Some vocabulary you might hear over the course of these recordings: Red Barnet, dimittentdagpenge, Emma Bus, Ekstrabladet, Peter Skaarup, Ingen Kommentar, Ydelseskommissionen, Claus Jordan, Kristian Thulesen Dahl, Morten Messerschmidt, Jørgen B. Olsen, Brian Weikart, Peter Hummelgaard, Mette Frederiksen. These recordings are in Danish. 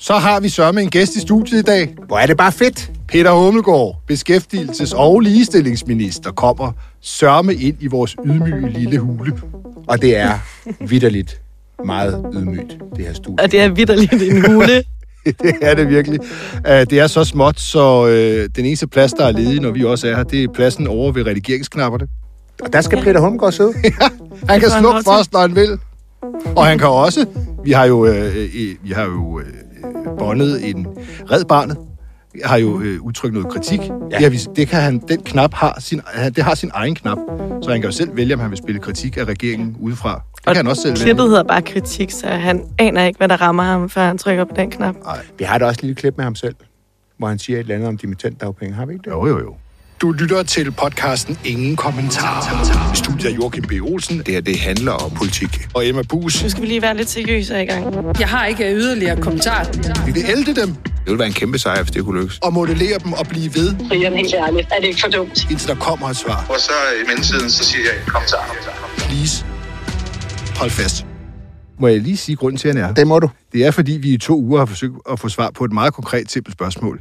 Så har vi sørme en gæst i studiet i dag. Hvor er det bare fedt. Peter Hummelgaard, beskæftigelses- og ligestillingsminister, kommer sørme ind i vores ydmyge lille hule. Og det er vitterligt meget ydmygt, det her studie. Og det er vitterligt en hule. Det er det virkelig. Det er så småt, så den eneste plads, der er ledig, når vi også er her, det er pladsen over ved redigeringsknapperne. Og der skal Peter Hummelgaard sidde. Han kan slukke for os, når han vil. Og han kan også. Vi har jo båndet en Red Barnet. Har jo udtrykt noget kritik. Ja. Det har sin egen knap, så han kan jo selv vælge, om han vil spille kritik af regeringen udefra. Det kan han også selv vælge. Klippet hedder bare kritik, så han aner ikke, hvad der rammer ham, før han trykker på den knap. Nej. Vi har da også et lille klip med ham selv, hvor han siger et eller andet om dimittentdagpenge. Har vi ikke det? Jo. Du lytter til podcasten Ingen Kommentar. Studier Jørgen B. Olsen. Det her, det handler om politik. Og Emma Bus. Nu skal vi lige være lidt seriøse i gang. Jeg har ikke yderligere kommentarer. Vi vil ælte dem. Det ville være en kæmpe sejr, hvis det kunne lykkes. Og modellere dem og blive ved. Det er helt ærligt. Er det ikke for dumt? Indtil der kommer et svar. Og så i mellemtiden, så siger jeg kommentar. Please. Hold fast. Må jeg lige sige grunden til, at han er? Det må du. Det er, fordi vi i 2 uger har forsøgt at få svar på et meget konkret, simpelt spørgsmål.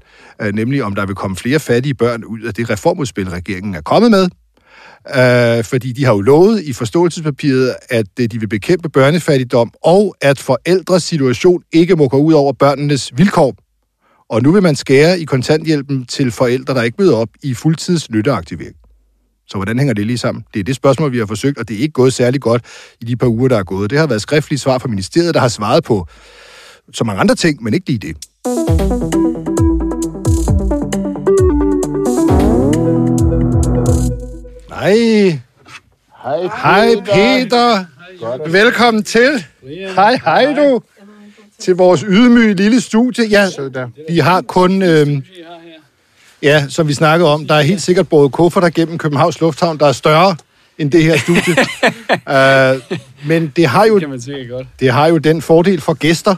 Nemlig, om der vil komme flere fattige børn ud af det reformudspil, regeringen er kommet med. Fordi de har jo lovet i forståelsespapiret, at de vil bekæmpe børnefattigdom, og at forældres situation ikke må gå ud over børnenes vilkår. Og nu vil man skære i kontanthjælpen til forældre, der ikke møder op i fuldtids nytteaktivering. Så hvordan hænger det lige sammen? Det er det spørgsmål, vi har forsøgt, og det er ikke gået særlig godt i de par uger, der er gået. Det har været skriftlige svar fra ministeriet, der har svaret på så mange andre ting, men ikke lige det. Nej. Hej Peter. Hej. Velkommen til. Hej du. Til vores ydmyge lille studie. Ja, vi har kun... Ja, som vi snakkede om, der er helt sikkert både kufferter gennem Københavns Lufthavn, der er større end det her studie. Men det har jo den fordel for gæster,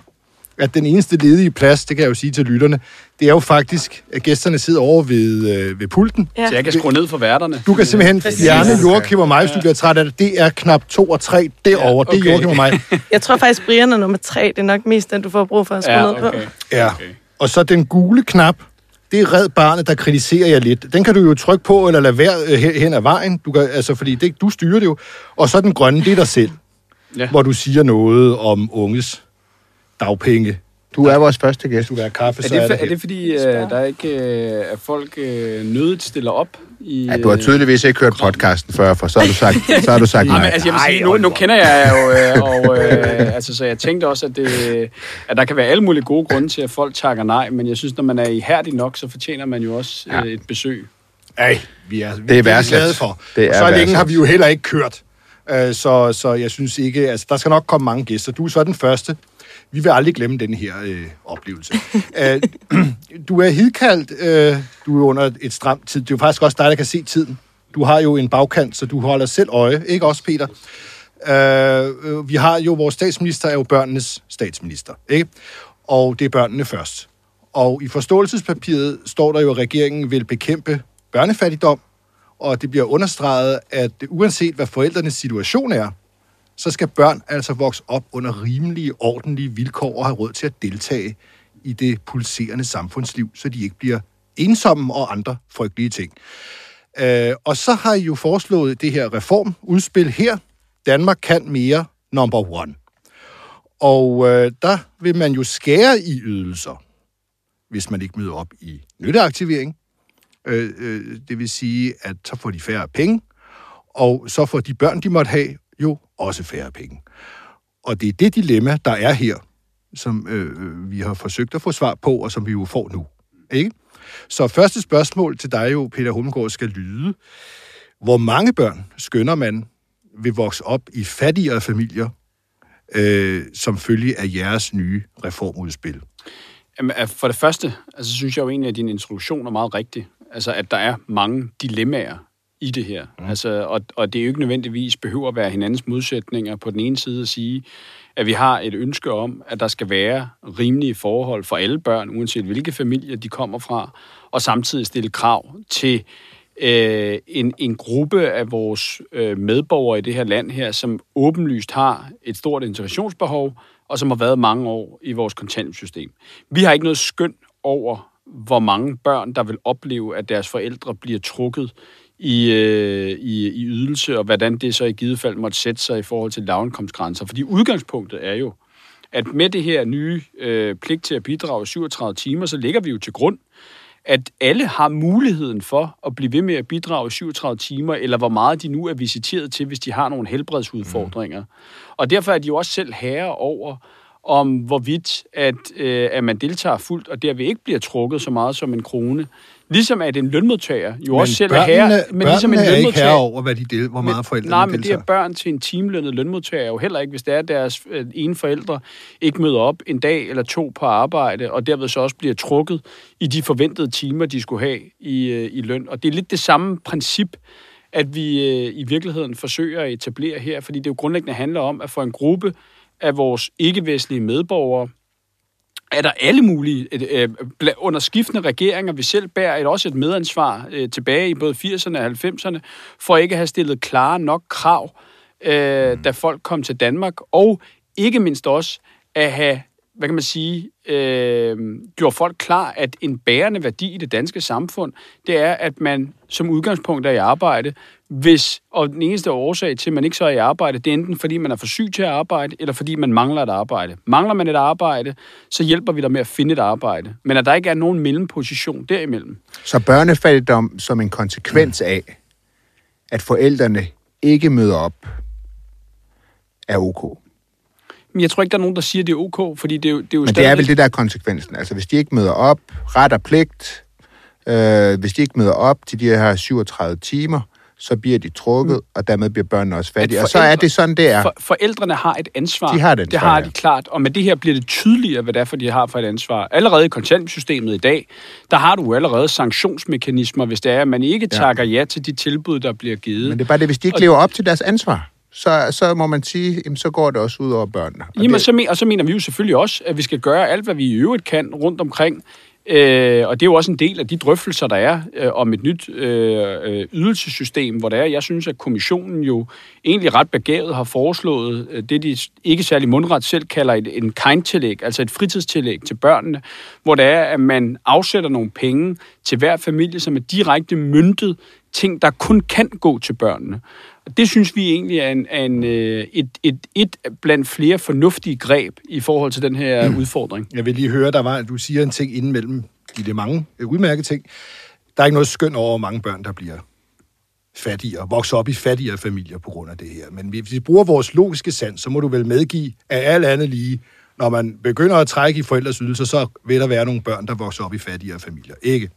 at den eneste ledige plads, det kan jeg jo sige til lytterne, det er jo faktisk, at gæsterne sidder over ved pulten. Ja. Så jeg kan skrue ned for værterne. Du kan simpelthen fjerne Joachim og mig, du bliver træt af det. Det er knap 2 og 3 derovre. Okay. Det er Joachim og mig. Jeg tror faktisk, Brian er nummer 3. Det er nok mest den, du får brug for at skrue ned på. Ja, og så den gule knap. Det er Red Barnet, der kritiserer jer lidt. Den kan du jo trykke på, eller lade være hen ad vejen. Du kan, altså, fordi det, du styrer det jo. Og så den grønne, det er dig selv. Ja. Hvor du siger noget om unges dagpenge. Du er vores første gæst. Du vil have kaffe, så er det fordi, der ikke er folk nødigt stiller op? Ja, du har tydeligvis ikke hørt podcasten før, for så har du sagt nej. Nu kender jeg jo, så jeg tænkte også, at der kan være alle mulige gode grunde til, at folk takker nej, men jeg synes, når man er ihærdig nok, så fortjener man jo også et besøg. Ej, vi er glade for. Det er så længe har vi jo heller ikke kørt, så jeg synes ikke, altså der skal nok komme mange gæster. Du er så den første. Vi vil aldrig glemme den her oplevelse. Du er hidkaldt, du er under et stramt tid. Det er jo faktisk også dig, der kan se tiden. Du har jo en bagkant, så du holder selv øje. Ikke også, Peter? Vi har jo, vores statsminister er jo børnenes statsminister. Ikke? Og det er børnene først. Og i forståelsespapiret står der jo, at regeringen vil bekæmpe børnefattigdom. Og det bliver understreget, at uanset hvad forældrenes situation er, så skal børn altså vokse op under rimelige, ordentlige vilkår og have råd til at deltage i det pulserende samfundsliv, så de ikke bliver ensomme og andre frygtelige ting. Og så har I jo foreslået det her reformudspil her. Danmark kan mere, number 1. Og der vil man jo skære i ydelser, hvis man ikke møder op i nytteaktivering. Det vil sige, at så får de færre penge, og så får de børn, de måtte have, jo også færre penge. Og det er det dilemma, der er her, som vi har forsøgt at få svar på, og som vi jo får nu. Ikke? Så første spørgsmål til dig, jo, Peter Hummelgaard, skal lyde. Hvor mange børn, skønner man, vil vokse op i fattigere familier, som følge af jeres nye reformudspil? Jamen, for det første, altså, synes jeg jo egentlig, at din introduktion er meget rigtig. Altså, at der er mange dilemmaer i det her. Altså, og det er jo ikke nødvendigvis behøver at være hinandens modsætninger. På den ene side at sige, at vi har et ønske om, at der skal være rimelige forhold for alle børn, uanset hvilke familier de kommer fra, og samtidig stille krav til en gruppe af vores medborgere i det her land her, som åbenlyst har et stort integrationsbehov, og som har været mange år i vores kontanthjælpssystem. Vi har ikke noget skøn over, hvor mange børn, der vil opleve, at deres forældre bliver trukket i ydelse, og hvordan det så i givet fald måtte sætte sig i forhold til lavindkomstgrænser. Fordi udgangspunktet er jo, at med det her nye pligt til at bidrage 37 timer, så ligger vi jo til grund, at alle har muligheden for at blive ved med at bidrage 37 timer, eller hvor meget de nu er visiteret til, hvis de har nogle helbredsudfordringer. Og derfor er de jo også selv herre over, om hvorvidt, at man deltager fuldt, og derved ikke bliver trukket så meget som en krone. Ligesom at en lønmodtager jo men også selv er herre. Men ligesom en er ikke herre over, hvad de hvor meget forældrene deltager. Nej, men det er børn til en timelønnet lønmodtager jo heller ikke, hvis det er, at deres ene forældre ikke møder op en dag eller to på arbejde, og derved så også bliver trukket i de forventede timer, de skulle have i løn. Og det er lidt det samme princip, at vi i virkeligheden forsøger at etablere her, fordi det jo grundlæggende handler om, at for en gruppe af vores ikke-vestlige medborgere, er der alle mulige, under skiftende regeringer, vi selv bærer også et medansvar tilbage i både 80'erne og 90'erne, for ikke at have stillet klare nok krav, da folk kom til Danmark, og ikke mindst også at have, gjorde folk klar, at en bærende værdi i det danske samfund, det er, at man som udgangspunkt er i arbejde, og den eneste årsag til, at man ikke så er i arbejde, det er enten fordi, man er for syg til at arbejde, eller fordi man mangler et arbejde. Mangler man et arbejde, så hjælper vi dig med at finde et arbejde. Men at der ikke er nogen mellemposition derimellem. Så børnefattigdom som en konsekvens af, at forældrene ikke møder op, er ok. Men jeg tror ikke, der er nogen, der siger, at det er ok, fordi det er jo men det er vel det, der er konsekvensen. Altså, hvis de ikke møder op, ret og pligt, hvis de ikke møder op til de her 37 timer, så bliver de trukket, og dermed bliver børnene også fattige. Og så er det sådan, det er. Forældrene har et ansvar. De har et ansvar, det har de klart. Og med det her bliver det tydeligere, hvad det er, for de har for et ansvar. Allerede i kontanthjælpssystemet i dag, der har du allerede sanktionsmekanismer, hvis det er, at man ikke takker ja til de tilbud, der bliver givet. Men det er bare det, hvis de ikke lever op til deres ansvar. Så må man sige, jamen, så går det også ud over børnene. Og så mener vi jo selvfølgelig også, at vi skal gøre alt, hvad vi i øvrigt kan rundt omkring. Og det er jo også en del af de drøftelser, der er om et nyt ydelsessystem, hvor jeg synes, at kommissionen jo egentlig ret begavet har foreslået det, de ikke særlig mundret selv kalder en kindtillæg, altså et fritidstillæg til børnene, hvor at man afsætter nogle penge til hver familie, som er direkte møntet ting, der kun kan gå til børnene. Det synes vi egentlig er et blandt flere fornuftige greb i forhold til den her udfordring. Jeg vil lige høre, du siger en ting indimellem i det mange udmærkede ting. Der er ikke noget skøn over, hvor mange børn, der bliver fattigere, vokser op i fattigere familier på grund af det her. Men hvis vi bruger vores logiske sans, så må du vel medgive, at alt andet lige, når man begynder at trække i forældres ydelser, så vil der være nogle børn, der vokser op i fattigere familier. Ikke?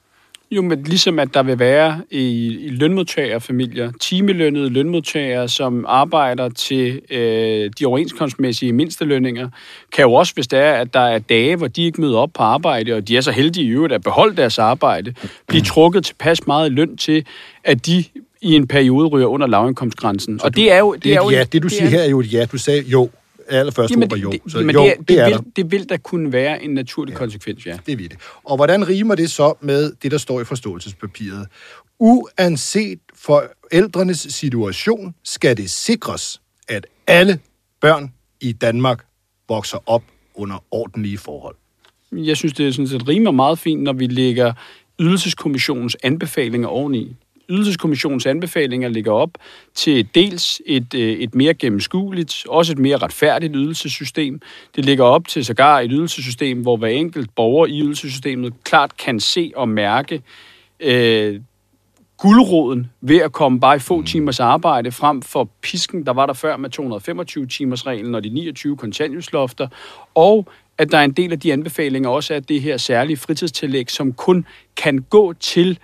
Jo, men ligesom at der vil være i lønmodtagerfamilier, timelønnede lønmodtagere, som arbejder til de overenskomstmæssige mindstelønninger, kan jo også, hvis at der er dage, hvor de ikke møder op på arbejde, og de er så heldige i øvrigt at beholde deres arbejde, blive trukket tilpas meget løn til, at de i en periode ryger under lavindkomstgrænsen. Og det er jo... Det du siger her er jo et ja. Du sagde jo. Allerførst ord var jo. Så jo, det er der. Det vil der kunne være en naturlig konsekvens, ja. Det vil det. Og hvordan rimer det så med det, der står i forståelsespapiret? Uanset forældrenes situation, skal det sikres, at alle børn i Danmark vokser op under ordentlige forhold. Jeg synes, det sådan set rimer meget fint, når vi lægger Ydelseskommissionens anbefalinger oveni. Ydelseskommissionens anbefalinger ligger op til dels et mere gennemskueligt, også et mere retfærdigt ydelsessystem. Det ligger op til sågar et ydelsessystem, hvor hver enkelt borger i ydelsessystemet klart kan se og mærke guldråden ved at komme bare i få timers arbejde frem for pisken, der var der før med 225-timers-reglen og de 29 kontanthjælpslofter, og at der er en del af de anbefalinger også af det her særlige fritidstillæg, som kun kan gå til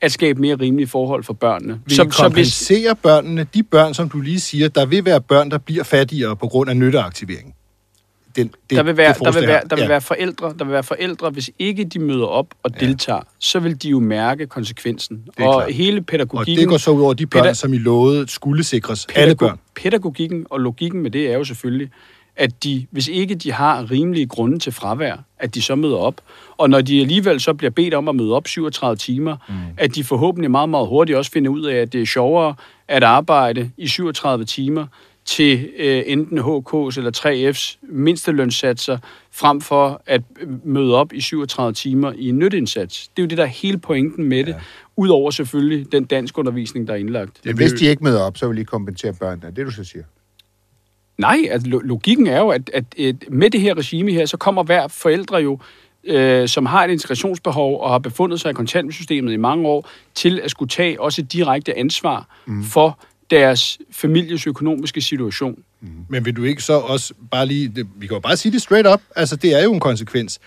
at skabe mere rimelige forhold for børnene. Vi kompenserer børnene, de børn, som du lige siger, der vil være børn, der bliver fattigere på grund af nytteaktivering. Der vil være forældre, hvis ikke de møder op og deltager, så vil de jo mærke konsekvensen. Hele pædagogikken... Og det går så ud over de børn, som I lovede skulle sikres. Alle børn. Pædagogikken og logikken med det er jo selvfølgelig, at de, hvis ikke de har rimelige grunde til fravær, at de så møder op. Og når de alligevel så bliver bedt om at møde op 37 timer, at de forhåbentlig meget, meget hurtigt også finder ud af, at det er sjovere at arbejde i 37 timer, til enten HK's eller 3F's mindstelønssatser, frem for at møde op i 37 timer i en nytteindsats. Det er jo det, der er hele pointen med det, ja. Udover selvfølgelig den dansk undervisning, der er indlagt. Men hvis de ikke møder op, så vil de kompensere børnene, det du så siger? Nej, altså, logikken er jo, at med det her regime her, så kommer hver forældre jo, som har et integrationsbehov og har befundet sig i kontantsystemet i mange år, til at skulle tage også et direkte ansvar for deres families økonomiske situation. Men vil du ikke så også bare lige... Vi kan jo bare sige det straight up. Altså, det er jo en konsekvens.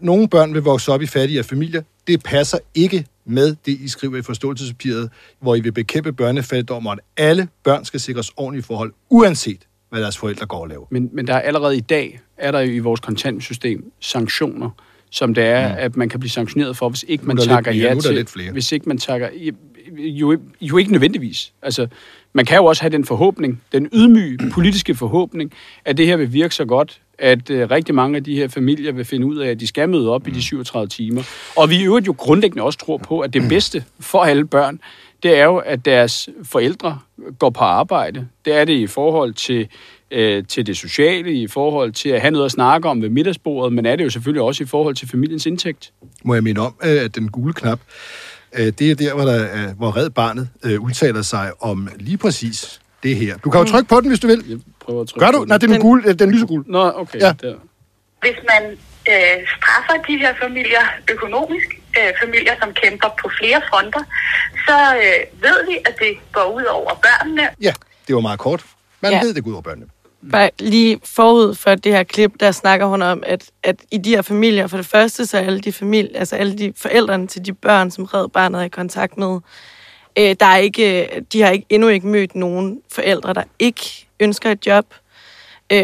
Nogle børn vil vokse op i fattige familier. Det passer ikke med det, I skriver i forståelsespapiret, hvor I vil bekæmpe børnefattigdom, og at alle børn skal sikres ordentlige forhold, uanset hvad deres forældre går og laver. Men der er allerede i dag, er der jo i vores kontantsystem sanktioner, som det er, at man kan blive sanktioneret for, hvis ikke man takker ja til... Hvis ikke man takker... Jo ikke nødvendigvis. Altså, man kan jo også have den forhåbning, den ydmyge politiske forhåbning, at det her vil virke så godt, at rigtig mange af de her familier vil finde ud af, at de skal møde op i de 37 timer. Og vi i øvrigt jo grundlæggende også tror på, at det bedste for alle børn, det er jo, at deres forældre går på arbejde. Det er det i forhold til det sociale, i forhold til at have noget at snakke om ved middagsbordet, men er det jo selvfølgelig også i forhold til familiens indtægt. Må jeg minde om, at den gule knap, det er der, hvor Red Barnet udtaler sig om lige præcis det her. Du kan jo trykke på den, hvis du vil. Jeg prøver at trykke på den. Nej, den lysegule. Nå, okay. Ja. Der. Hvis man straffer de her familier økonomisk, familier, som kæmper på flere fronter, så ved vi, at det går ud over børnene. Ja, det var meget kort. Man ved, det går ud over børnene. Bare lige forud for det her klip, der snakker hun om, at i de her familier, for det første, så er alle de forældrene til de børn, som Red Barnet er i kontakt med, de har endnu ikke mødt nogen forældre, der ikke ønsker et job.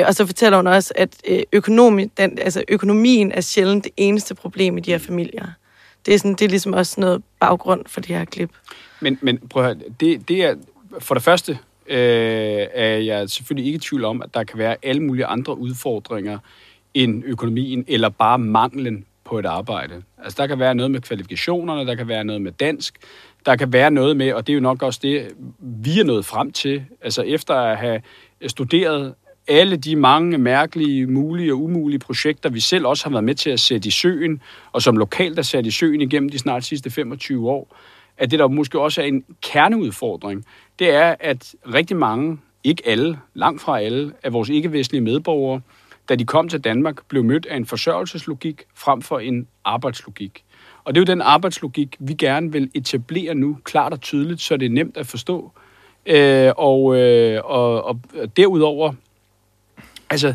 Og så fortæller hun også, at økonomien er sjældent det eneste problem i de her familier. Det er ligesom også noget baggrund for det her klip. Men prøv at høre, det er for det første... er jeg selvfølgelig ikke i tvivl om, at der kan være alle mulige andre udfordringer end økonomien, eller bare manglen på et arbejde. Altså, der kan være noget med kvalifikationerne, der kan være noget med dansk, der kan være noget med, og det er jo nok også det, vi er nået frem til, altså efter at have studeret alle de mange mærkelige, mulige og umulige projekter, vi selv også har været med til at sætte i søen, og som lokalt er sat i søen igennem de snart sidste 25 år, at det, der måske også er en kerneudfordring, det er, at rigtig mange, ikke alle, langt fra alle, af vores ikke-vestlige medborgere, da de kom til Danmark, blev mødt af en forsørgelseslogik frem for en arbejdslogik. Og det er jo den arbejdslogik, vi gerne vil etablere nu, klart og tydeligt, så det er nemt at forstå. Og derudover, altså,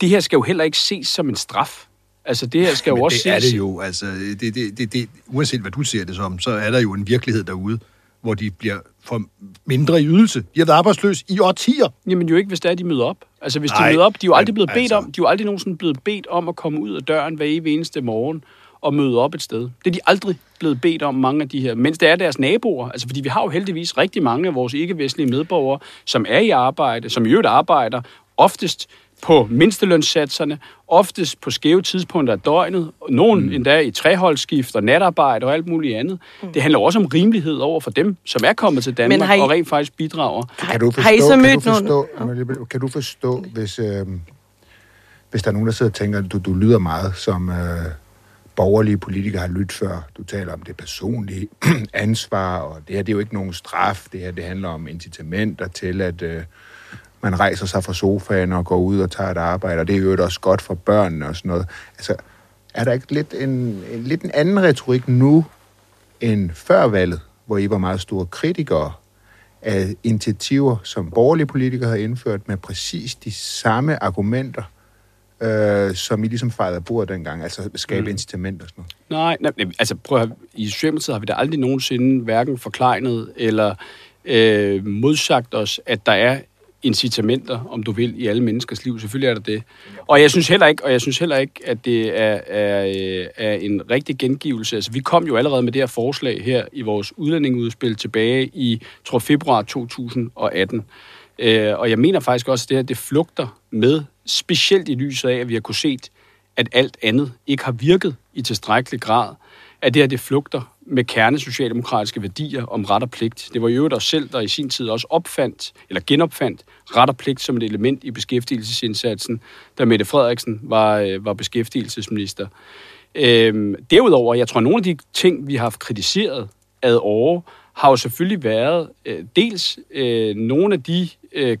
det her skal jo heller ikke ses som en straf. Altså, det her skal jo også ses. Det er det jo. Altså, det, uanset hvad du ser det som, så er der jo en virkelighed derude, hvor de bliver for mindre i ydelse. De har været arbejdsløse i årtier. Jamen jo ikke, hvis det er, de møder op. Altså, hvis de møder op, de er jo aldrig blevet bedt om. De er jo aldrig nogensinde blevet bedt om at komme ud af døren hver evig eneste morgen og møde op et sted. Det er de aldrig blevet bedt om, mange af de her. Mens det er deres naboer. Altså, fordi vi har jo heldigvis rigtig mange af vores ikke-vestlige medborgere, som er i arbejde, som i øvrigt arbejder oftest på mindstelønssatserne, oftest på skæve tidspunkter af døgnet, nogen endda i treholdsskift og natarbejde og alt muligt andet. Det handler også om rimelighed over for dem, som er kommet til Danmark og rent faktisk bidrager. Kan du forstå, hvis der er nogen, der sidder og tænker, at du lyder meget som borgerlige politikere har lyttet før. Du taler om det personlige ansvar, og det her det er jo ikke nogen straf. Det her det handler om incitamenter til, at man rejser sig fra sofaen og går ud og tager et arbejde, og det er jo også godt for børnene og sådan noget. Altså, er der ikke lidt en anden retorik nu end før valget, hvor I var meget store kritikere af initiativer, som borgerlige politikere havde indført med præcis de samme argumenter, som I ligesom fejrede bordet dengang, altså skabe incitament og sådan noget? Nej, altså prøv at høre, i Socialdemokratiet har vi da aldrig nogensinde hverken forklejnet eller modsagt os, at der er incitamenter, om du vil, i alle menneskers liv. Selvfølgelig er der det. Og jeg synes heller ikke, at det er en rigtig gengivelse. Altså, vi kom jo allerede med det her forslag her i vores udlændingeudspil tilbage i, tror, februar 2018. Og jeg mener faktisk også, at det her, det flugter med, specielt i lyset af, at vi har kunnet se, at alt andet ikke har virket i tilstrækkelig grad. at det her, det flugter med kernesocialdemokratiske værdier om ret og pligt. Det var jo også selv, der i sin tid også opfandt, eller genopfandt, ret og pligt som et element i beskæftigelsesindsatsen, da Mette Frederiksen var beskæftigelsesminister. Derudover, jeg tror, nogle af de ting, vi har kritiseret ad åre, har jo selvfølgelig været dels nogle af de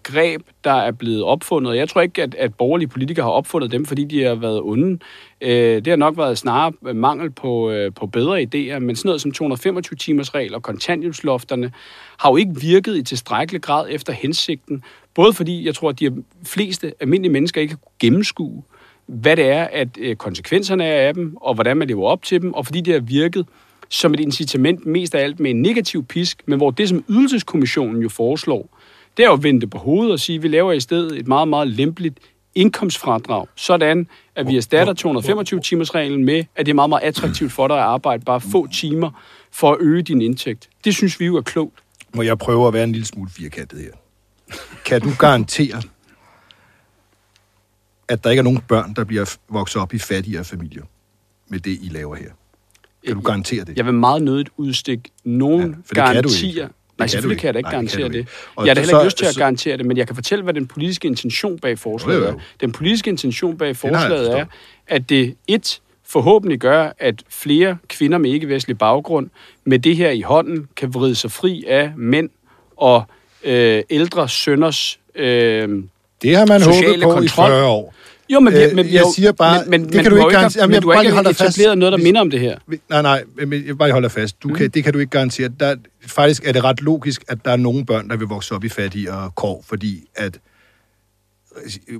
greb, der er blevet opfundet. Jeg tror ikke, at borgerlige politikere har opfundet dem, fordi de har været onde. Det har nok været snarere mangel på bedre idéer, men sådan noget som 225-timers-regel og kontanthjælpslofterne har jo ikke virket i tilstrækkelig grad efter hensigten. Både fordi, jeg tror, at de fleste almindelige mennesker ikke kan gennemskue, hvad det er, at konsekvenserne er af dem, og hvordan man lever op til dem, og fordi det har virket som et incitament mest af alt med en negativ pisk, men hvor det, som Ydelseskommissionen jo foreslår, det er jo at vende på hovedet og sige, at vi laver i stedet et meget, meget lempeligt indkomstfradrag, sådan at vi erstatter 225-timers-reglen med, at det er meget, meget attraktivt for dig at arbejde bare få timer for at øge din indtægt. Det synes vi jo er klogt. Må jeg prøve at være en lille smule firkantet her? Kan du garantere, at der ikke er nogen børn, der bliver vokset op i fattigere familier med det, I laver her? Kan du garantere det? Jeg vil meget nødigt udstikke nogen garantier. Nej, selvfølgelig kan jeg da ikke garantere det. Jeg har da heller ikke lyst til at garantere det, men jeg kan fortælle, hvad den politiske intention bag forslaget er. Den politiske intention bag forslaget er, at det forhåbentlig gør, at flere kvinder med ikke-vestlig baggrund med det her i hånden kan vride sig fri af mænd og ældre sønners det har man håbet på kontrol. I 40 år. Jo, men jeg siger bare, men det kan du ikke garantere. Men du har ikke etableret noget, der minder om det her. Nej, men jeg vil bare holde fast. Det kan du ikke garantere. Faktisk er det ret logisk, at der er nogle børn, der vil vokse op i fattigere kår, fordi at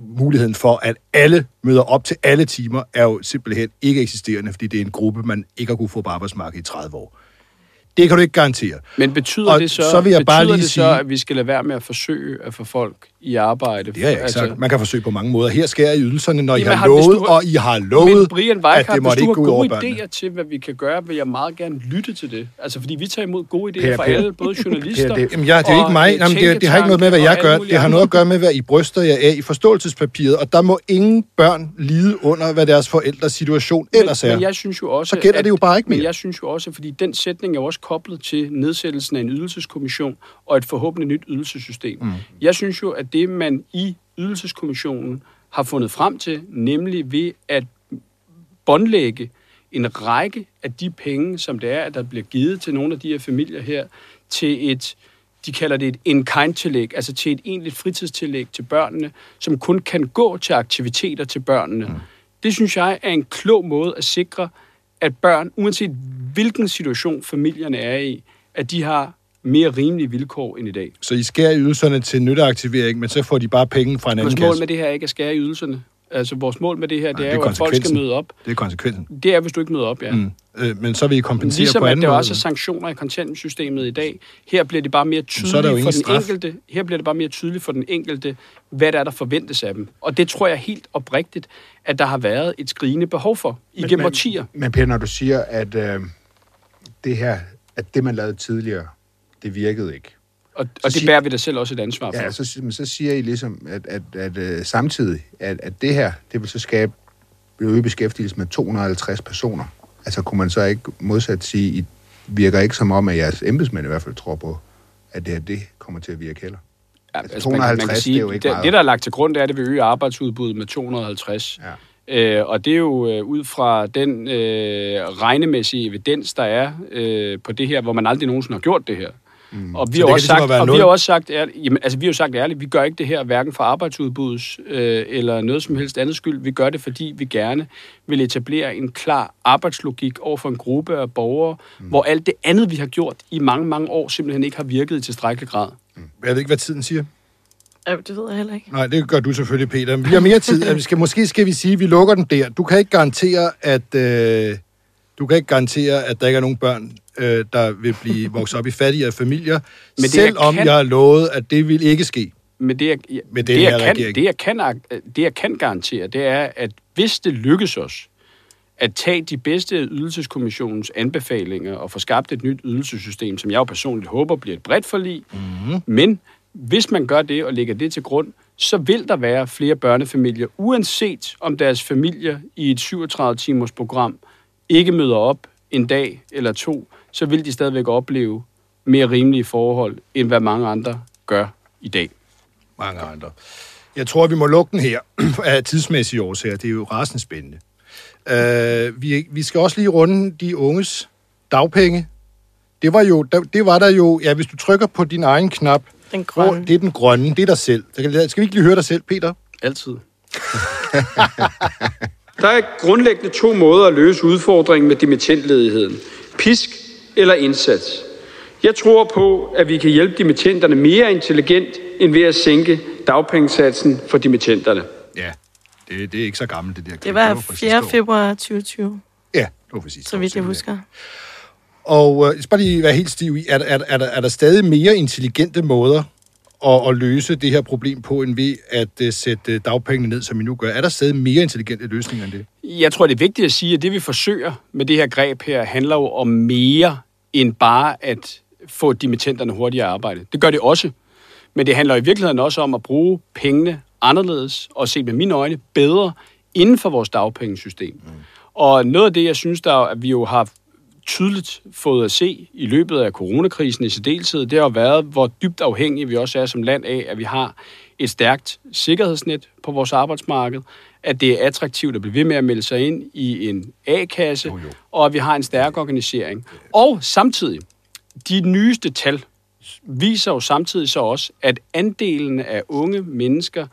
muligheden for, at alle møder op til alle timer, er jo simpelthen ikke eksisterende, fordi det er en gruppe, man ikke har kunnet få på arbejdsmarkedet i 30 år. Det kan du ikke garantere. Men betyder det så, at vi skal lade være med at forsøge at få folk i arbejde? Det er ikke sagt. Man kan forsøge på mange måder. Her skærer I ydelserne, når I har lovet, og I har lovet, Brian Weikart, at det måtte ikke gå ud over børnene. Hvis du har gode idéer til, hvad vi kan gøre, vil jeg meget gerne lytte til det. Altså, fordi vi tager imod gode idéer fra alle, både journalister og jamen, det er ikke mig. Jamen, det har ikke noget med, hvad jeg gør. Det har noget at gøre med, hvad I bryster jer af i forståelsespapiret. Og der må ingen børn lide under, hvad deres forældres situation ellers er. Men jeg synes jo også, så gælder det jo bare ikke mere. Men jeg synes jo også, fordi den sætning er også koblet til nedsættelsen af en ydelseskommission og et forhåbentlig nyt ydelsessystem. Jeg synes jo, at det, man i Ydelseskommissionen har fundet frem til, nemlig ved at båndlægge en række af de penge, som det er, at der bliver givet til nogle af de her familier her, til de kalder det et in-kind-tillæg, altså til et egentligt fritidstillæg til børnene, som kun kan gå til aktiviteter til børnene. Det synes jeg er en klog måde at sikre, at børn, uanset hvilken situation familierne er i, at de har mere rimelige vilkår end i dag. Så I skærer ydelserne til nytteaktivering, men så får de bare penge fra en anden kasse? Vores mål med det her er ikke at skære ydelserne. Altså, vores mål med det her, det er jo, at folk skal møde op. Det er konsekvensen. Det er, hvis du ikke møder op, ja. Men så vil I kompensere ligesom, på anden måde. Ligesom at der også er sanktioner i kontantsystemet i dag. Her bliver det bare mere tydeligt for den enkelte. Hvad der forventes af dem. Og det tror jeg helt oprigtigt, at der har været et skrigende behov for igennem årtier. Men Peter, når du siger, at det her, at det man lavede tidligere, det virkede ikke. Og det bærer vi da selv også et ansvar for. Ja, så siger I ligesom, at samtidig, at det her, det vil så skabe øget beskæftigelse med 250 personer. Altså kunne man så ikke modsat sige, I virker ikke som om, at jeres embedsmænd i hvert fald tror på, at det her, det kommer til at virke heller. Ja, altså 250, sige, det er jo ikke meget. Det, der er lagt til grund, det er, at det vil øge arbejdsudbuddet med 250. Ja. Og det er jo ud fra den regnemæssige evidens, der er på det her, hvor man aldrig nogensinde har gjort det her. Og vi har også sagt ærligt, vi gør ikke det her hverken for arbejdsudbuds eller noget som helst andet skyld. Vi gør det, fordi vi gerne vil etablere en klar arbejdslogik over for en gruppe af borgere, hvor alt det andet, vi har gjort i mange, mange år, simpelthen ikke har virket i tilstrækkelig grad. Jeg ved ikke, hvad tiden siger. Det ved jeg heller ikke. Nej, det gør du selvfølgelig, Peter. Men vi har mere tid. Måske skal vi sige, at vi lukker den der. Du kan ikke garantere, at... der ikke er nogen børn, der vil blive vokset op i fattigere familier, selvom jeg har lovet, at det vil ikke ske. Men det, jeg kan garantere, det er, at hvis det lykkes os at tage de bedste Ydelseskommissionens anbefalinger og få skabt et nyt ydelsessystem, som jeg jo personligt håber bliver et bredt forlig, men hvis man gør det og lægger det til grund, så vil der være flere børnefamilier, uanset om deres familier i et 37-timers program ikke møder op en dag eller to, så vil de stadigvæk opleve mere rimelige forhold, end hvad mange andre gør i dag. Mange andre. Jeg tror, vi må lukke den her af tidsmæssige årsager. Det er jo rasende spændende. Vi skal også lige runde de unges dagpenge. Det var der jo... Ja, hvis du trykker på din egen knap... Den grønne. Det er den grønne. Det er dig selv. Skal vi ikke lige høre dig selv, Peter? Altid. Der er grundlæggende to måder at løse udfordringen med dimittentledigheden. Pisk eller indsats. Jeg tror på, at vi kan hjælpe dimittenterne mere intelligent, end ved at sænke dagpengesatsen for dimittenterne. Ja, det er ikke så gammelt, det der. Det var 4. februar 2020. Ja, det var præcis. Så vidt jeg husker. Og jeg skal bare lige være helt stiv i, er der stadig mere intelligente måder at løse det her problem på, end ved at sætte dagpengene ned, som vi nu gør? Er der stadig mere intelligente løsninger end det? Jeg tror, det er vigtigt at sige, at det, vi forsøger med det her greb her, handler jo om mere end bare at få dimittenterne hurtigere arbejde. Det gør det også. Men det handler i virkeligheden også om at bruge pengene anderledes og set med mine øjne bedre inden for vores dagpengesystem. Mm. Og noget af det, jeg synes, at vi jo har tydeligt fået at se i løbet af coronakrisen i særdeleshed, det har været, hvor dybt afhængige vi også er som land af, at vi har et stærkt sikkerhedsnet på vores arbejdsmarked, at det er attraktivt at blive ved med at melde sig ind i en A-kasse, og at vi har en stærk organisering. Og samtidig, de nyeste tal viser jo samtidig så også, at andelen af unge mennesker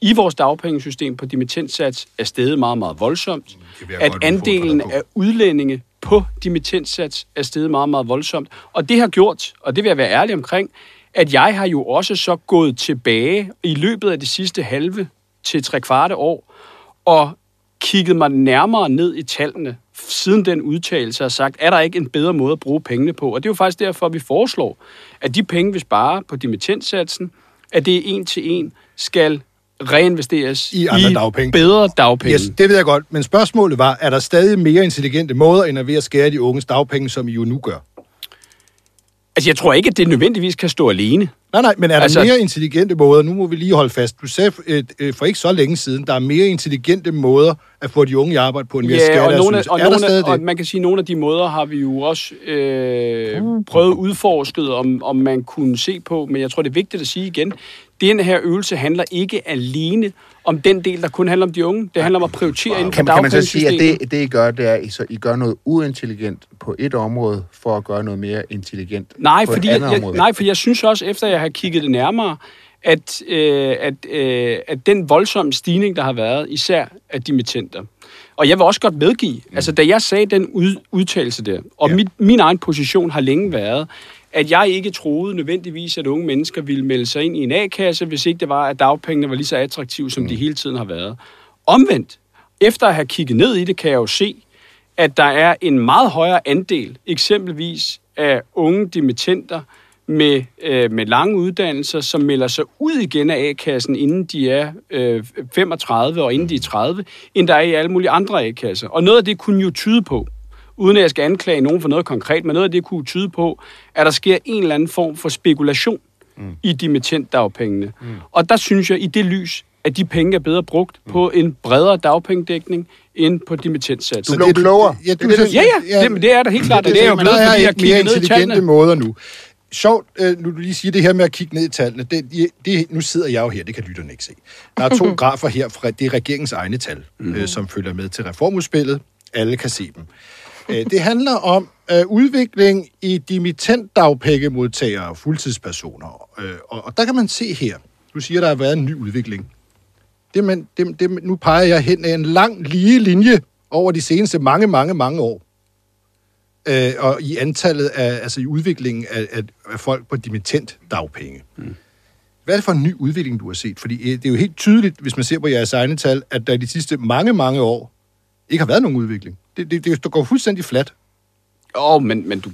i vores dagpengesystem på dimittentsats er steget meget, meget voldsomt. At andelen af udlændinge på dimittentsats er steget meget, meget voldsomt. Og det har gjort, og det vil jeg være ærlig omkring, at jeg har jo også så gået tilbage i løbet af det sidste halve til 3/4 år, og kigget mig nærmere ned i tallene siden den udtalelse og sagt, er der ikke en bedre måde at bruge pengene på? Og det er jo faktisk derfor, at vi foreslår, at de penge, vi sparer på dimittentsatsen, at det er 1-1 skal reinvesteres i bedre dagpenge. Yes, det ved jeg godt, men spørgsmålet var, er der stadig mere intelligente måder, end at ved at skære de unges dagpenge, som I jo nu gør? Altså, jeg tror ikke, at det nødvendigvis kan stå alene. Nej, men er der mere intelligente måder? Nu må vi lige holde fast. Du sagde for ikke så længe siden, der er mere intelligente måder at få de unge i arbejde på, end mere skære. Og man kan sige, at nogle af de måder har vi jo også prøvet udforsket, om man kunne se på. Men jeg tror, det er vigtigt at sige igen, den her øvelse handler ikke alene om den del, der kun handler om de unge. Det handler om at prioritere inden for dagpengesystemet. Kan man så sige, at det I gør, det er, at I gør noget uintelligent på et område, for at gøre noget mere intelligent på et andet område? Nej, for jeg synes også, efter jeg har kigget det nærmere, at den voldsomme stigning, der har været, især af dimittenter. Og jeg vil også godt medgive, altså da jeg sagde den udtalelse der, og min egen position har længe været, at jeg ikke troede nødvendigvis, at unge mennesker ville melde sig ind i en A-kasse, hvis ikke det var, at dagpengene var lige så attraktive, som de hele tiden har været. Omvendt, efter at have kigget ned i det, kan jeg jo se, at der er en meget højere andel, eksempelvis af unge dimittenter med lange uddannelser, som melder sig ud igen af A-kassen, inden de er 35 og inden de er 30, end der er i alle mulige andre A-kasser. Og noget af det kunne jo tyde på, uden at jeg skal anklage nogen for noget konkret, men noget af det kunne tyde på, at der sker en eller anden form for spekulation i dimittentdagpengene. Og der synes jeg i det lys, at de penge er bedre brugt på en bredere dagpengedækning end på dimittentsats. Du blev klogere. Ja, det er da helt klart. Det er jo glad for, at jeg har kigget ned i tallene. Måder nu. Sjovt, nu du lige siger det her med at kigge ned i tallene. Nu sidder jeg jo her, det kan lytterne ikke se. Der er to grafer her, fra det er regeringens egne tal, som følger med til reformudspillet. Alle kan se dem. Det handler om udvikling i dimittentdagpengemodtagere og fuldtidspersoner. Og der kan man se her, du siger, der har været en ny udvikling. Nu peger jeg hen af en lang lige linje over de seneste mange, mange, mange år. Og i antallet af, altså i udviklingen af folk på dimittentdagpenge. Hvad er det for en ny udvikling, du har set? Fordi det er jo helt tydeligt, hvis man ser på jeres egne tal, at der i de sidste mange, mange år ikke har været nogen udvikling. Det går fuldstændig fladt. Men du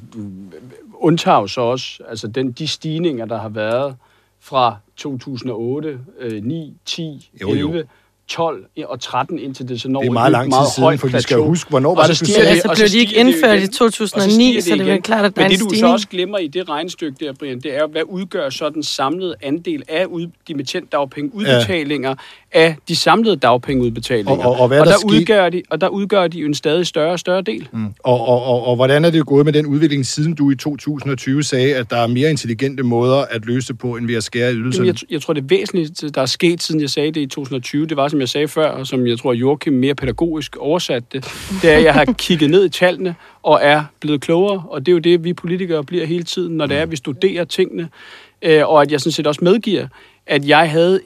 undtager jo så også altså de stigninger, der har været fra 2008, 9, 10, 11... Jo. 12 og 13 indtil det så når det er meget lang tid siden, for vi skal huske, hvornår var det, du sagde. Så blev de ikke indført i 2009, så det var klart, at der er en stigning. Men det, du så også glemmer i det regnestykke der, Brian, det er, hvad udgør så den samlede andel af dimittentdagpengeudbetalinger af de samlede dagpengeudbetalinger. Og der udgør de en stadig større og større del. Mm. Og hvordan er det gået med den udvikling, siden du i 2020 sagde, at der er mere intelligente måder at løse på, end ved at skære ydelserne? Jeg tror, det væsentligste, der er sket, siden jeg sagde det i 2020, det var, som jeg sagde før, og som jeg tror, Joachim mere pædagogisk oversatte det er, at jeg har kigget ned i tallene og er blevet klogere, og det er jo det, vi politikere bliver hele tiden, når det er, at vi studerer tingene, og at jeg sådan set også medgiver, at jeg havde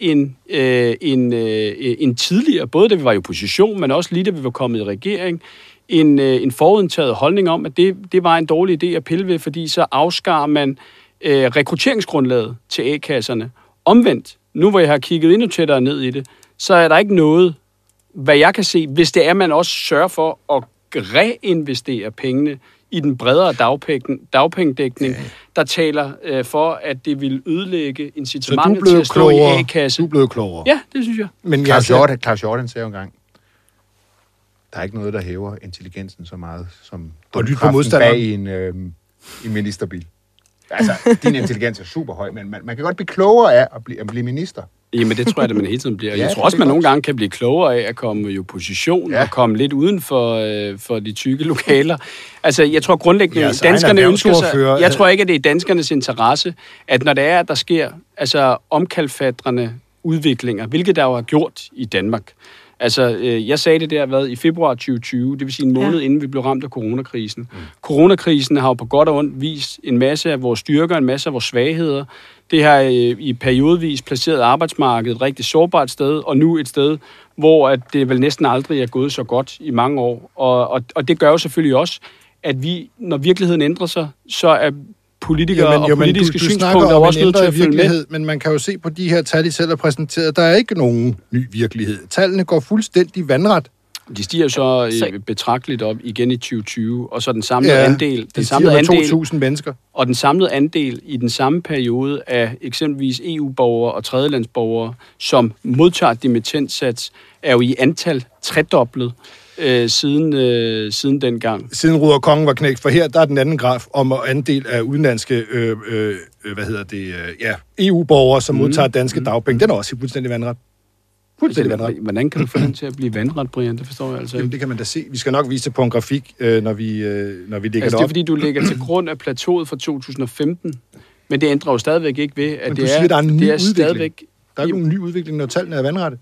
en tidligere, både da vi var i opposition, men også lige da vi var kommet i regering, en forudindtaget holdning om, at det var en dårlig idé at pille ved, fordi så afskar man rekrutteringsgrundlaget til A-kasserne. Omvendt, nu hvor jeg har kigget endnu tættere ned i det, så er der ikke noget, hvad jeg kan se, hvis det er, at man også sørger for at reinvestere pengene i den bredere dagpengedækning, der taler for, at det vil ødelægge incitamentet til at slå i A-kasse. Du blev klogere. Ja, det synes jeg. Men Claus Jordan sagde jo engang, der er ikke noget, der hæver intelligensen så meget, som drivkraften bag i en ministerbil. Altså, din intelligens er super høj, men man kan godt blive klogere af at blive minister. Jamen, det tror jeg, at man hele tiden bliver. Jeg tror også, man nogle gange kan blive klogere af at komme i opposition og komme lidt uden for de tykke lokaler. Altså, jeg tror grundlæggende, at danskerne ønsker sig... Jeg tror ikke, at det er danskernes interesse, at når det er, at der sker omkalfatrende udviklinger, hvilket der jo har gjort i Danmark. Altså, jeg sagde det der, i februar 2020, det vil sige en måned inden vi blev ramt af coronakrisen. Mm. Coronakrisen har jo på godt og ondt vist en masse af vores styrker, en masse af vores svagheder. Det har i periodevis placeret arbejdsmarkedet et rigtig sårbart sted, og nu et sted, hvor at det vel næsten aldrig er gået så godt i mange år. Og det gør jo selvfølgelig også, at vi, når virkeligheden ændrer sig, så er politikere og politiske synspunkter også nødt til at følge med. Men man kan jo se på de her tal, I selv har præsenteret, der er ikke nogen ny virkelighed. Tallene går fuldstændig vandret. De stiger så betragteligt op igen i 2020, og så den samlede andel... Den samlede andel 2.000 mennesker. Og den samlede andel i den samme periode af eksempelvis EU-borgere og tredjelandsborgere, som modtager dimittendsats, er jo i antal tredoblet. Siden dengang. Siden Ruder Kongen var knægt, for her der er den anden graf om andel af udenlandske EU-borgere, som modtager danske dagpenge. Den er også fuldstændig vandret. Hvordan kan du få den til at blive vandret, Brian? Det forstår jeg altså ikke. Det kan man da se. Vi skal nok vise det på en grafik, når vi lægger det op. Det er fordi, du lægger til grund af plateauet fra 2015, men det ændrer jo stadigvæk ikke ved, at det er... Men du siger, der er ikke nogen ny udvikling, når tallene er vandrette.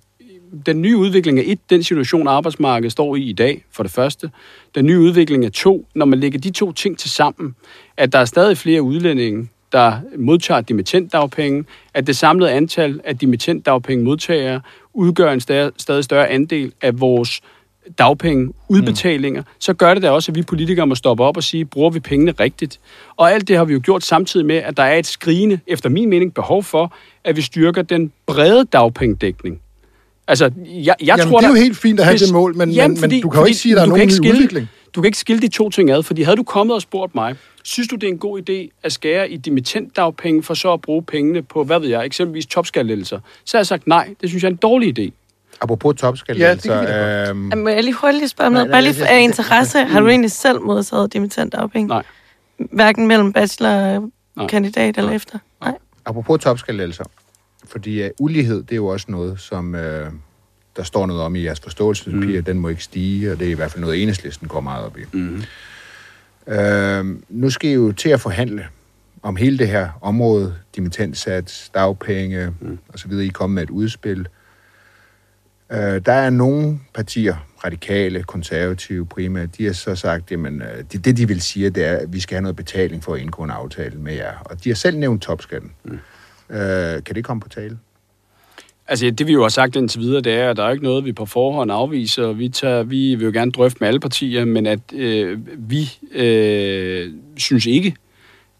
Den nye udvikling er 1, den situation arbejdsmarkedet står i dag, for det første. Den nye udvikling er 2, når man lægger de to ting til sammen, at der er stadig flere udlændinge, der modtager dimittentdagpenge, at det samlede antal af dimittentdagpengemodtagere udgør en stadig større andel af vores dagpengeudbetalinger, så gør det da også, at vi politikere må stoppe op og sige, bruger vi pengene rigtigt? Og alt det har vi jo gjort samtidig med, at der er et skrigende, efter min mening, behov for, at vi styrker den brede dagpengedækning. Altså, jeg tror, det er jo helt fint at have det mål, men du kan jo ikke sige, at der er nogen ny udvikling. Du kan ikke skille de to ting ad, fordi havde du kommet og spurgt mig, synes du, det er en god idé at skære i dimittentdagpenge for så at bruge pengene på, eksempelvis topskattelettelser, så har jeg sagt nej, det synes jeg er en dårlig idé. Apropos topskattelettelser... Ja, må jeg lige hurtigt spørge om noget? Bare lige af interesse, har du egentlig selv modtaget dimittentdagpenge? Nej. Hverken mellem bachelorkandidat eller efter? Nej. Apropos topskattelettelser. Fordi ulighed, det er jo også noget, som der står noget om i jeres forståelsespapir. Den må ikke stige, og det er i hvert fald noget, Enhedslisten går meget op i. Nu skal I jo til at forhandle om hele det her område, dimittentsats, dagpenge osv. I kommer med et udspil. Der er nogle partier, radikale, konservative primært, de har så sagt, at det de vil sige, det er, at vi skal have noget betaling for at indgå en aftale med jer. Og de har selv nævnt topskatten. Kan det komme på tale? Altså, det vi jo har sagt indtil videre, det er, at der er ikke noget, vi på forhånd afviser. Vi vil jo gerne drøfte med alle partier, men at vi synes ikke,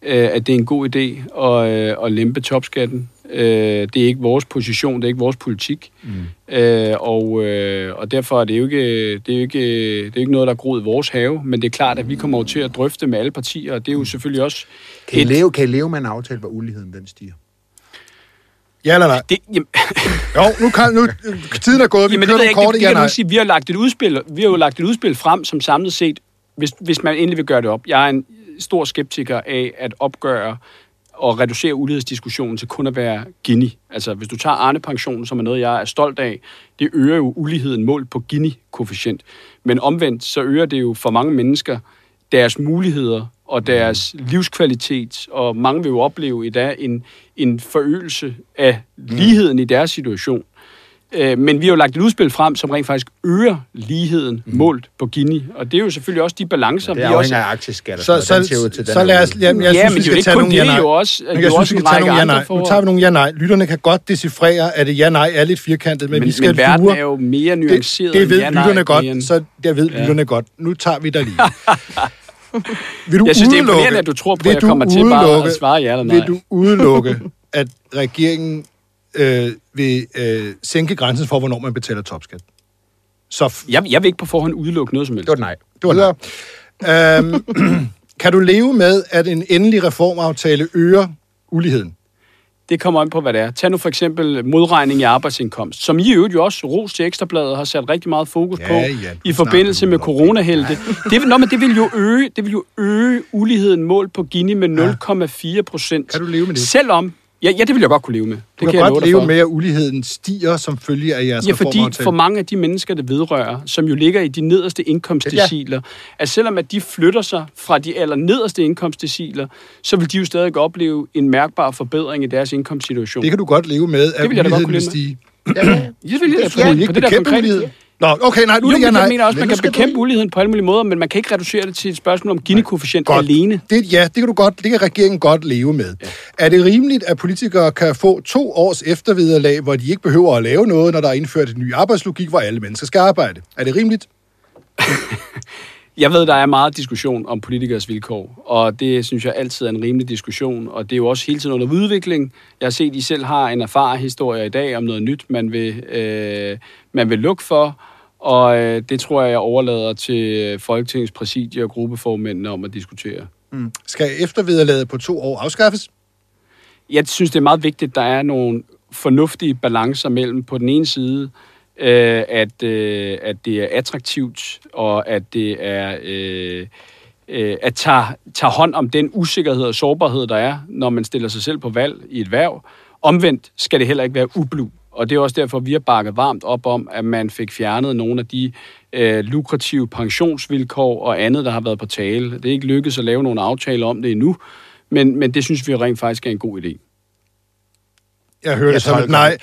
at det er en god idé at lempe topskatten. Det er ikke vores position, det er ikke vores politik. Og derfor er det jo ikke noget, der er groet i vores have, men det er klart, at vi kommer jo til at drøfte med alle partier, og det er jo selvfølgelig også... Kan I leve med en aftale, hvor uligheden den stiger? Ja eller nej? Tiden er gået, vi kører nogle korte, ja nej. Vi har jo lagt et udspil frem, som samlet set, hvis man endelig vil gøre det op. Jeg er en stor skeptiker af at opgøre og reducere ulighedsdiskussionen til kun at være Gini. Altså, hvis du tager Arne-pensionen, som er noget, jeg er stolt af, det øger jo uligheden målt på Gini-koefficient. Men omvendt, så øger det jo for mange mennesker deres muligheder og deres livskvalitet, og mange vil jo opleve i dag en forøgelse af ligheden i deres situation. Men vi har jo lagt et udspil frem, som rent faktisk øger ligheden målt på Gini. Og det er jo selvfølgelig også de balancer, vi også... Så lad os... Jeg synes, vi skal tage nogle ja-nej. Nu tager vi nogle ja-nej. Lytterne kan godt decifrere, at det ja-nej er lidt firkantet, men vi skal lure... Men verden er jo mere nuanceret end ja-nej. Det ved lytterne godt, så jeg ved lytterne godt. Nu tager vi dig lige. Jeg synes, det er imponerende, at du tror på, at jeg kommer til bare at svare ja eller nej. Vil du udelukke, at regeringen... vil sænke grænsen for, hvornår man betaler topskat. Så jeg vil ikke på forhånd udelukke noget som helst. Det var nej. Kan du leve med, at en endelig reformaftale øger uligheden? Det kommer an på, hvad det er. Tag nu for eksempel modregning i arbejdsindkomst, som I øvrigt jo også, Ros til Ekstrabladet, har sat rigtig meget fokus på i forbindelse med coronahelte. Det vil jo øge uligheden målt på Gini med 0,4%. Kan du leve med det? Selvom Ja, det vil jeg godt kunne leve med. Det kan jeg godt leve med, at uligheden stiger som følge af jeres reformaftale. Ja, fordi for mange af de mennesker, det vedrører, som jo ligger i de nederste indkomstdeciler, at selvom at de flytter sig fra de allernederste indkomstdeciler, så vil de jo stadig opleve en mærkbar forbedring i deres indkomstsituation. Det kan du godt leve med, at uligheden vil stige. Det vil jeg da. Jeg mener også, at man kan bekæmpe uligheden på alle mulige måder, men man kan ikke reducere det til et spørgsmål om Gini-koefficient alene. Det kan regeringen godt leve med. Ja. Er det rimeligt, at politikere kan få 2 års eftervederlag, hvor de ikke behøver at lave noget, når der er indført en ny arbejdslogik, hvor alle mennesker skal arbejde? Er det rimeligt? Jeg ved, der er meget diskussion om politikers vilkår, og det synes jeg altid er en rimelig diskussion, og det er jo også hele tiden under udvikling. Jeg har set, at I selv har en erfaringshistorie i dag om noget nyt, man vil lukke for, og det tror jeg overlader til Folketingets præsidie og gruppeformændene om at diskutere. Mm. Skal eftervederlaget på 2 år afskaffes? Jeg synes, det er meget vigtigt, at der er nogle fornuftige balancer mellem på den ene side, at det er attraktivt, og at det er at tage hånd om den usikkerhed og sårbarhed, der er, når man stiller sig selv på valg i et hverv. Omvendt skal det heller ikke være ublu. Og det er også derfor, vi har bakket varmt op om, at man fik fjernet nogle af de lukrative pensionsvilkår og andet, der har været på tale. Det er ikke lykkedes at lave nogle aftaler om det endnu, men det synes vi rent faktisk er en god idé. Jeg hører det som et nej.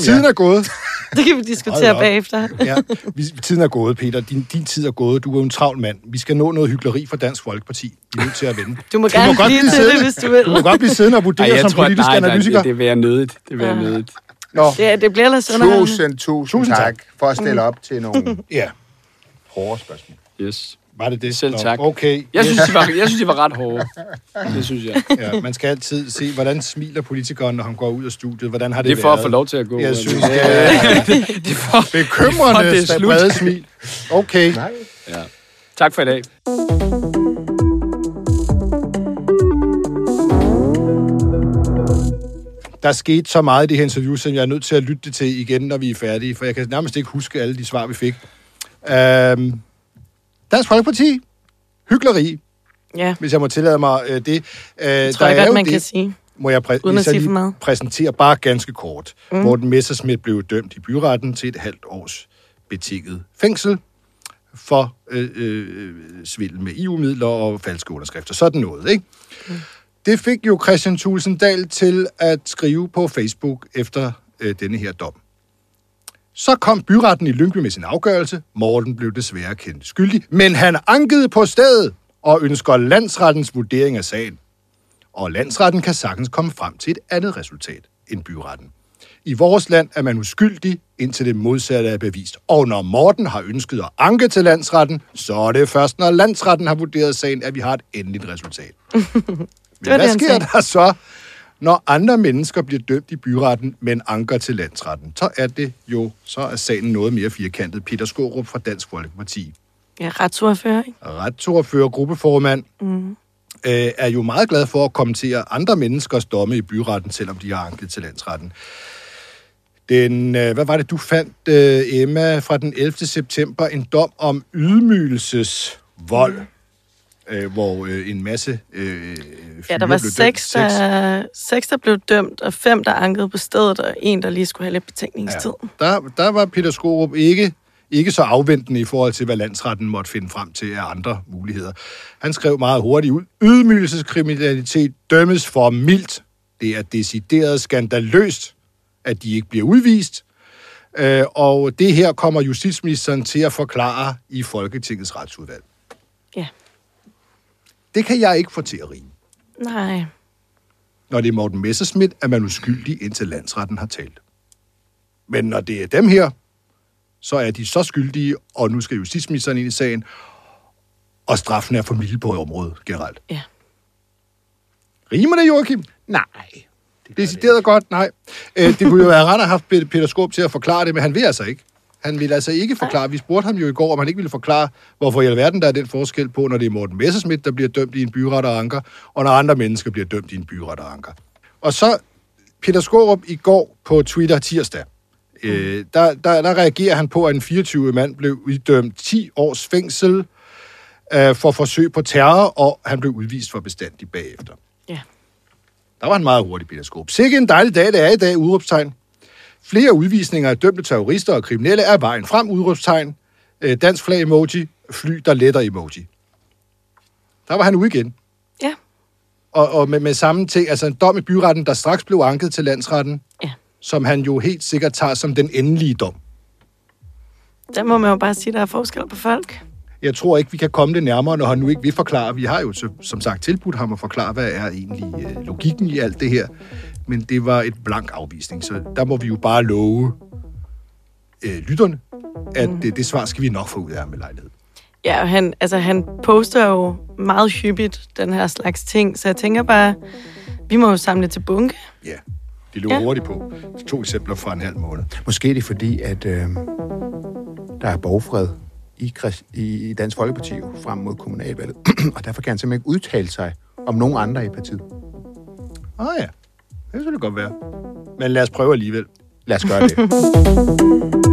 Tiden er gået. Det kan vi diskutere bagefter. Ja, tiden er gået, Peter. Din tid er gået. Du er en travl mand. Vi skal nå noget hykleri fra Dansk Folkeparti. Vi er nødt til at vende. Du må gerne blive siddende, hvis du vil. Du må godt blive siddende og vurdere som politisk analytiker. Det vil være nødigt. Det bliver lidt sådan noget. Tusind tak for at stille op til nogle hårde spørgsmål. Yes. Var det det? Selv tak. Okay. Jeg synes, de var ret hårde. Det synes jeg. Ja, man skal altid se, hvordan smiler politikeren, når han går ud af studiet. Hvordan har det været? Det er for at få lov til at gå. Jeg synes, det er for bekymrende brede smil. Okay. Ja. Tak for i dag. Der skete så meget i det her interview, som jeg er nødt til at lytte det til igen, når vi er færdige. For jeg kan nærmest ikke huske alle de svar, vi fik. Dansk Folkeparti, hykleri, hvis jeg må tillade mig det. Det tror jeg godt, man kan sige. Må jeg præsentere bare ganske kort. Morten Messerschmidt blev dømt i byretten til 1,5 års betinget fængsel for svindel med EU-midler og falske underskrifter. Sådan noget, ikke? Det fik jo Kristian Thulesen Dahl til at skrive på Facebook efter denne her dom. Så kom byretten i Lyngby med sin afgørelse. Morten blev desværre kendt skyldig, men han ankede på stedet og ønsker landsrettens vurdering af sagen. Og landsretten kan sagtens komme frem til et andet resultat end byretten. I vores land er man uskyldig, indtil det modsatte er bevist. Og når Morten har ønsket at anke til landsretten, så er det først, når landsretten har vurderet sagen, at vi har et endeligt resultat. Hvad sker der så, når andre mennesker bliver dømt i byretten, men anker til landsretten? Så er sagen noget mere firkantet. Peter Skaarup fra Dansk Folkeparti. Ja, retsordfører, ikke? Retsordfører, gruppeformand, er jo meget glad for at kommentere andre menneskers domme i byretten, selvom de har anket til landsretten. Hvad var det, du fandt, Emma, fra den 11. september? En dom om ydmygelsesvold. hvor en masse ja, der var seks, der blev dømt, og 5, der ankede på stedet, og 1, der lige skulle have lidt betænkningstid. Ja. Der var Peter Skaarup ikke så afventende i forhold til, hvad landsretten måtte finde frem til af andre muligheder. Han skrev meget hurtigt ud, ydmygelseskriminalitet dømmes for mildt. Det er decideret skandaløst, at de ikke bliver udvist. Og det her kommer justitsministeren til at forklare i Folketingets retsudvalg. Ja. Det kan jeg ikke få til at rime. Nej. Når det er Morten Messerschmidt, er man uskyldig, indtil landsretten har talt. Men når det er dem her, så er de så skyldige, og nu skal justitsministeren ind i sagen, og straffen er for mild på området generelt. Ja. Rimer det, Joachim? Nej. Det deciderede godt, nej. Det kunne jo være ret at have haft Peter Skaarup til at forklare det, men han vil altså ikke. Han ville altså ikke forklare. Vi spurgte ham jo i går, om han ikke ville forklare, hvorfor i alverden der er den forskel på, når det er Morten Messerschmidt, der bliver dømt i en byret og anker, og når andre mennesker bliver dømt i en byret og anker. Og så Peter Skaarup i går på Twitter tirsdag. Der reagerer han på, at en 24-årig mand blev idømt 10 års fængsel for forsøg på terror, og han blev udvist for bestandig bagefter. Ja. Der var en meget hurtig Peter Skaarup. Sikke en dejlig dag, det er i dag, udråbstegn. Flere udvisninger af dømte terrorister og kriminelle er vejen frem, udråbstegn. Dansk flag emoji, fly der letter emoji. Der var han ude igen. Ja. Og med samme ting, altså en dom i byretten, der straks blev anket til landsretten. Ja. Som han jo helt sikkert tager som den endelige dom. Der må man jo bare sige, at der er forskel på folk. Jeg tror ikke, vi kan komme det nærmere, når han nu ikke vil forklare. Vi har jo som sagt tilbudt ham at forklare, hvad er egentlig logikken i alt det her. Men det var et blank afvisning, så der må vi jo bare love lytterne, at det svar skal vi nok få ud af ham med lejlighed. Ja, og han poster jo meget hyppigt den her slags ting, så jeg tænker bare, vi må jo samle til bunke. Ja. De løber hurtigt på. 2 eksempler fra en halv måned. Måske er det fordi, at der er borgfred i Dansk Folkeparti frem mod kommunalvalget, og derfor kan han simpelthen ikke udtale sig om nogen andre i partiet. Ja, det skulle det godt være. Men lad os prøve alligevel. Lad os gøre det.